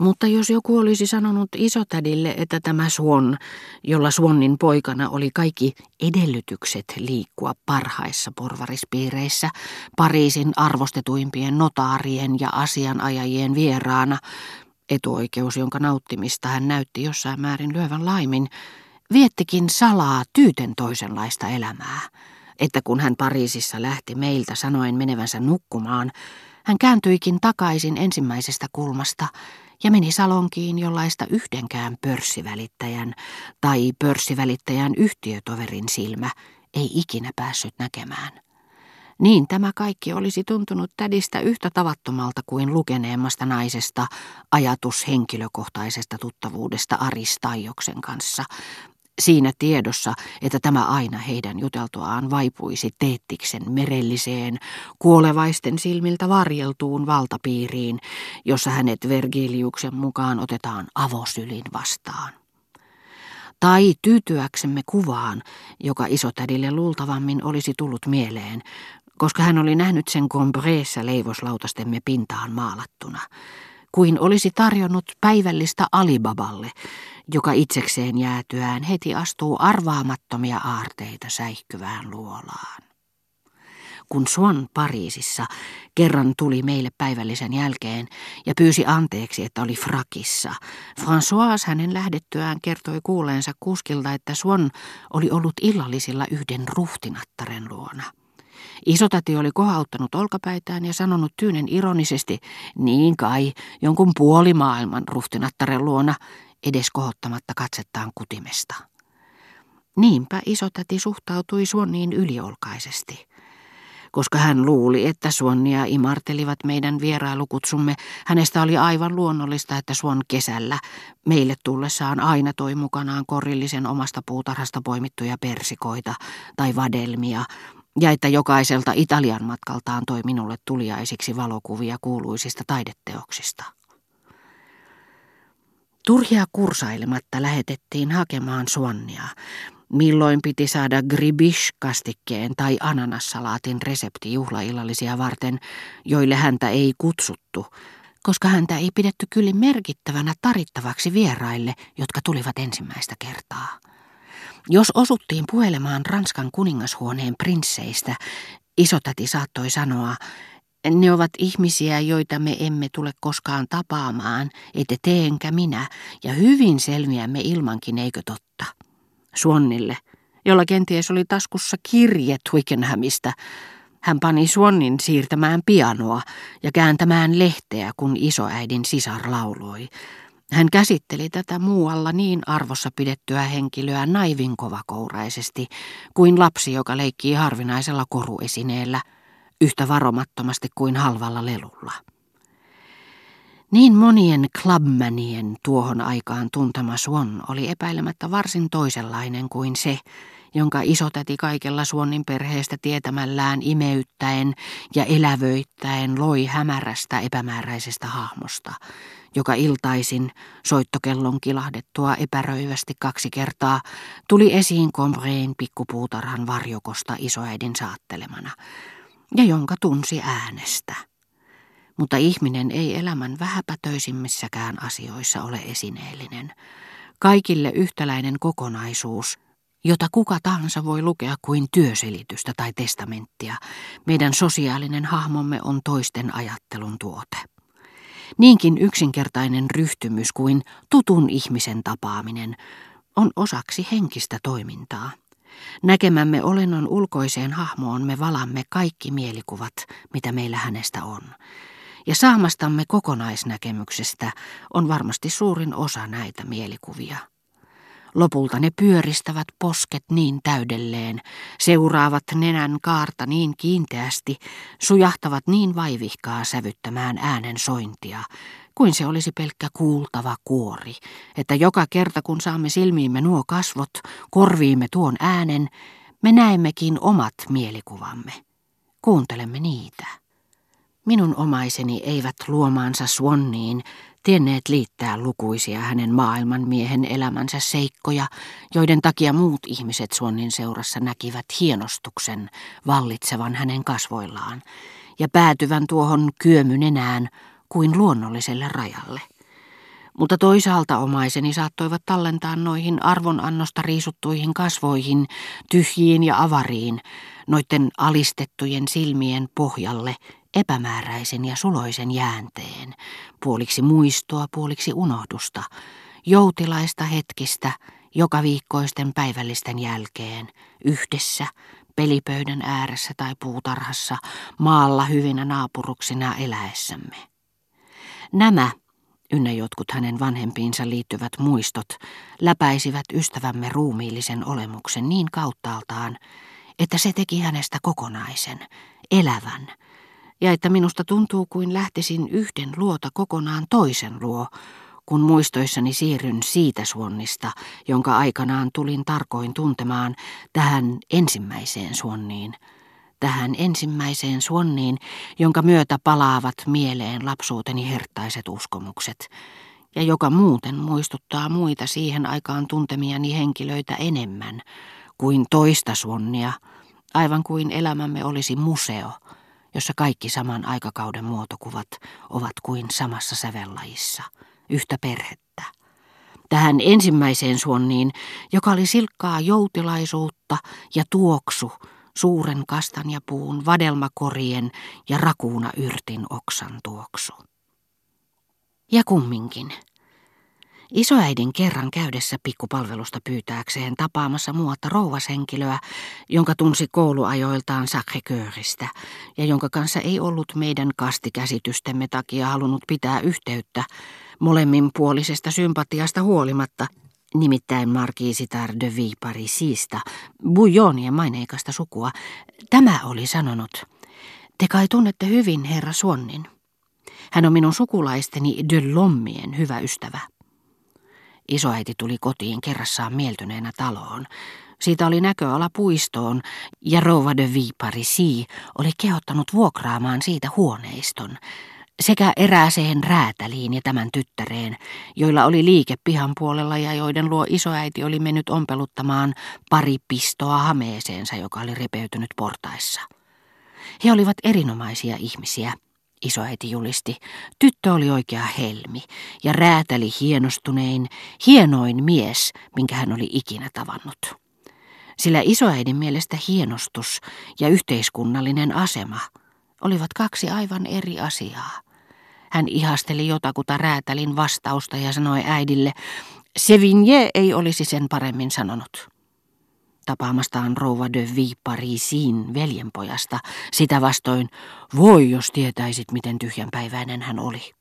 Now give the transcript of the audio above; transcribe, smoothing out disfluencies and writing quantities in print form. Mutta jos joku olisi sanonut isotädille, että tämä Swann, jolla Swannin poikana oli kaikki edellytykset liikkua parhaissa porvarispiireissä, Pariisin arvostetuimpien notaarien ja asianajajien vieraana, etuoikeus, jonka nauttimista hän näytti jossain määrin lyövän laimin, viettikin salaa tyyten toisenlaista elämää, että kun hän Pariisissa lähti meiltä sanoen menevänsä nukkumaan, hän kääntyikin takaisin ensimmäisestä kulmasta ja meni salonkiin, jollaista yhdenkään pörssivälittäjän tai pörssivälittäjän yhtiötoverin silmä ei ikinä päässyt näkemään. Niin tämä kaikki olisi tuntunut tädistä yhtä tavattomalta kuin lukeneemmasta naisesta ajatus henkilökohtaisesta tuttavuudesta Aristaioksen kanssa, siinä tiedossa, että tämä aina heidän juteltuaan vaipuisi Teettiksen merelliseen, kuolevaisten silmiltä varjeltuun valtapiiriin, jossa hänet Vergiliuksen mukaan otetaan avosylin vastaan. Tai tyytyäksemme kuvaan, joka isotädille luultavammin olisi tullut mieleen, koska hän oli nähnyt sen Combrayssa leivoslautastemme pintaan maalattuna, kuin olisi tarjonnut päivällistä Alibaballe, joka itsekseen jäätyään heti astuu arvaamattomia aarteita säihkyvään luolaan. Kun Swann Pariisissa kerran tuli meille päivällisen jälkeen ja pyysi anteeksi, että oli frakissa, François hänen lähdettyään kertoi kuuleensa kuskilta, että Swann oli ollut illallisilla yhden ruhtinattaren luona. Isotäti oli kohauttanut olkapäitään ja sanonut tyynen ironisesti, niin kai, jonkun puolimaailman ruhtinattaren luona, edes kohottamatta katsettaan kutimesta. Niinpä isotäti suhtautui Swanniin yliolkaisesti. Koska hän luuli, että Swannia imartelivat meidän vierailukutsumme, hänestä oli aivan luonnollista, että Swann kesällä meille tullessaan aina toi mukanaan korillisen omasta puutarhasta poimittuja persikoita tai vadelmia, ja että jokaiselta Italian matkaltaan toi minulle tuliaisiksi valokuvia kuuluisista taideteoksista. Turhia kursailematta lähetettiin hakemaan Swannia, milloin piti saada gribish-kastikkeen tai ananassalaatin resepti juhlaillallisia varten, joille häntä ei kutsuttu, koska häntä ei pidetty kyllin merkittävänä tarittavaksi vieraille, jotka tulivat ensimmäistä kertaa. Jos osuttiin puhelemaan Ranskan kuningashuoneen prinsseistä, isotäti saattoi sanoa, ne ovat ihmisiä, joita me emme tule koskaan tapaamaan, ette te enkä minä, ja hyvin selviämme ilmankin, eikö totta? Swannille, jolla kenties oli taskussa kirje Twickenhamista, hän pani Swannin siirtämään pianoa ja kääntämään lehteä, kun isoäidin sisar lauloi. Hän käsitteli tätä muualla niin arvossa pidettyä henkilöä naivinkovakouraisesti kuin lapsi, joka leikkii harvinaisella koruesineellä, yhtä varomattomasti kuin halvalla lelulla. Niin monien clubmanien tuohon aikaan tuntema Swann oli epäilemättä varsin toisenlainen kuin se, jonka isotäti kaikella Swannin perheestä tietämällään imeyttäen ja elävöittäen loi hämärästä epämääräisestä hahmosta, joka iltaisin soittokellon kilahdettua epäröivästi 2 kertaa tuli esiin Combrayn pikkupuutarhan varjokosta isoäidin saattelemana, ja jonka tunsi äänestä. Mutta ihminen ei elämän vähäpätöisimmissäkään asioissa ole esineellinen. Kaikille yhtäläinen kokonaisuus, jota kuka tahansa voi lukea kuin työselitystä tai testamenttia, meidän sosiaalinen hahmomme on toisten ajattelun tuote. Niinkin yksinkertainen ryhtymys kuin tutun ihmisen tapaaminen on osaksi henkistä toimintaa. Näkemämme olennon ulkoiseen hahmoon me valamme kaikki mielikuvat, mitä meillä hänestä on. Ja saamastamme kokonaisnäkemyksestä on varmasti suurin osa näitä mielikuvia. Lopulta ne pyöristävät posket niin täydelleen, seuraavat nenän kaarta niin kiinteästi, sujahtavat niin vaivihkaa sävyttämään äänen sointia, kuin se olisi pelkkä kuultava kuori, että joka kerta kun saamme silmiimme nuo kasvot, korviimme tuon äänen, me näemmekin omat mielikuvamme. Kuuntelemme niitä. Minun omaiseni eivät luomaansa Swanniin tienneet liittää lukuisia hänen maailmanmiehen elämänsä seikkoja, joiden takia muut ihmiset Swannin seurassa näkivät hienostuksen vallitsevan hänen kasvoillaan ja päätyvän tuohon kyömynenään kuin luonnolliselle rajalle. mutta toisaalta omaiseni saattoivat tallentaa noihin arvonannosta riisuttuihin kasvoihin, tyhjiin ja avariin, noiden alistettujen silmien pohjalle epämääräisen ja suloisen jäänteen, puoliksi muistoa, puoliksi unohdusta, joutilaista hetkistä, jokaviikkoisten päivällisten jälkeen, yhdessä, pelipöydän ääressä tai puutarhassa, maalla hyvinä naapuruksina eläessämme. Nämä, ynnä jotkut hänen vanhempiinsa liittyvät muistot, läpäisivät ystävämme ruumiillisen olemuksen niin kauttaaltaan, että se teki hänestä kokonaisen, elävän, ja että minusta tuntuu kuin lähtisin yhden luota kokonaan toisen luo, kun muistoissani siirryn siitä Swannista, jonka aikanaan tulin tarkoin tuntemaan, tähän ensimmäiseen Swanniin. Tähän ensimmäiseen Swanniin, jonka myötä palaavat mieleen lapsuuteni herttaiset uskomukset, ja joka muuten muistuttaa muita siihen aikaan tuntemiani henkilöitä enemmän kuin toista Swannia, aivan kuin elämämme olisi museo, jossa kaikki saman aikakauden muotokuvat ovat kuin samassa sävellajissa. Yhtä perhettä. Tähän ensimmäiseen Swanniin, joka oli silkkaa joutilaisuutta ja tuoksu suuren kastanjapuun, vadelmakorien ja rakuunayrtin oksan tuoksu. Ja kumminkin. Isoäidin kerran käydessä pikkupalvelusta pyytääkseen tapaamassa muuta rouvashenkilöä, jonka tunsi kouluajoiltaan Sacré-Cœuristä ja jonka kanssa ei ollut meidän kastikäsitystemme takia halunnut pitää yhteyttä, molemminpuolisesta sympatiasta huolimatta, nimittäin Marquise de Villeparisis, Bouillonien maineikasta sukua, tämä oli sanonut: "Te kai tunnette hyvin herra Swannin. Hän on minun sukulaisteni de Lommien hyvä ystävä." Isoäiti tuli kotiin kerrassaan mieltyneenä taloon. Siitä oli näköala puistoon, ja rouva de Villeparisis oli kehottanut vuokraamaan siitä huoneiston, sekä erääseen räätäliin ja tämän tyttäreen, joilla oli liike pihan puolella ja joiden luo isoäiti oli mennyt ompeluttamaan pari pistoa hameeseensa, joka oli repeytynyt portaissa. He olivat erinomaisia ihmisiä, isoäiti julisti. Tyttö oli oikea helmi ja räätäli hienostunein, hienoin mies, minkä hän oli ikinä tavannut. Sillä isoäidin mielestä hienostus ja yhteiskunnallinen asema olivat kaksi aivan eri asiaa. Hän ihasteli jotakuta räätälin vastausta ja sanoi äidille, Sevigné ei olisi sen paremmin sanonut. Tapaamastaan rouva de Villeparisin veljenpojasta, sitä vastoin, voi jos tietäisit miten tyhjänpäiväinen hän oli.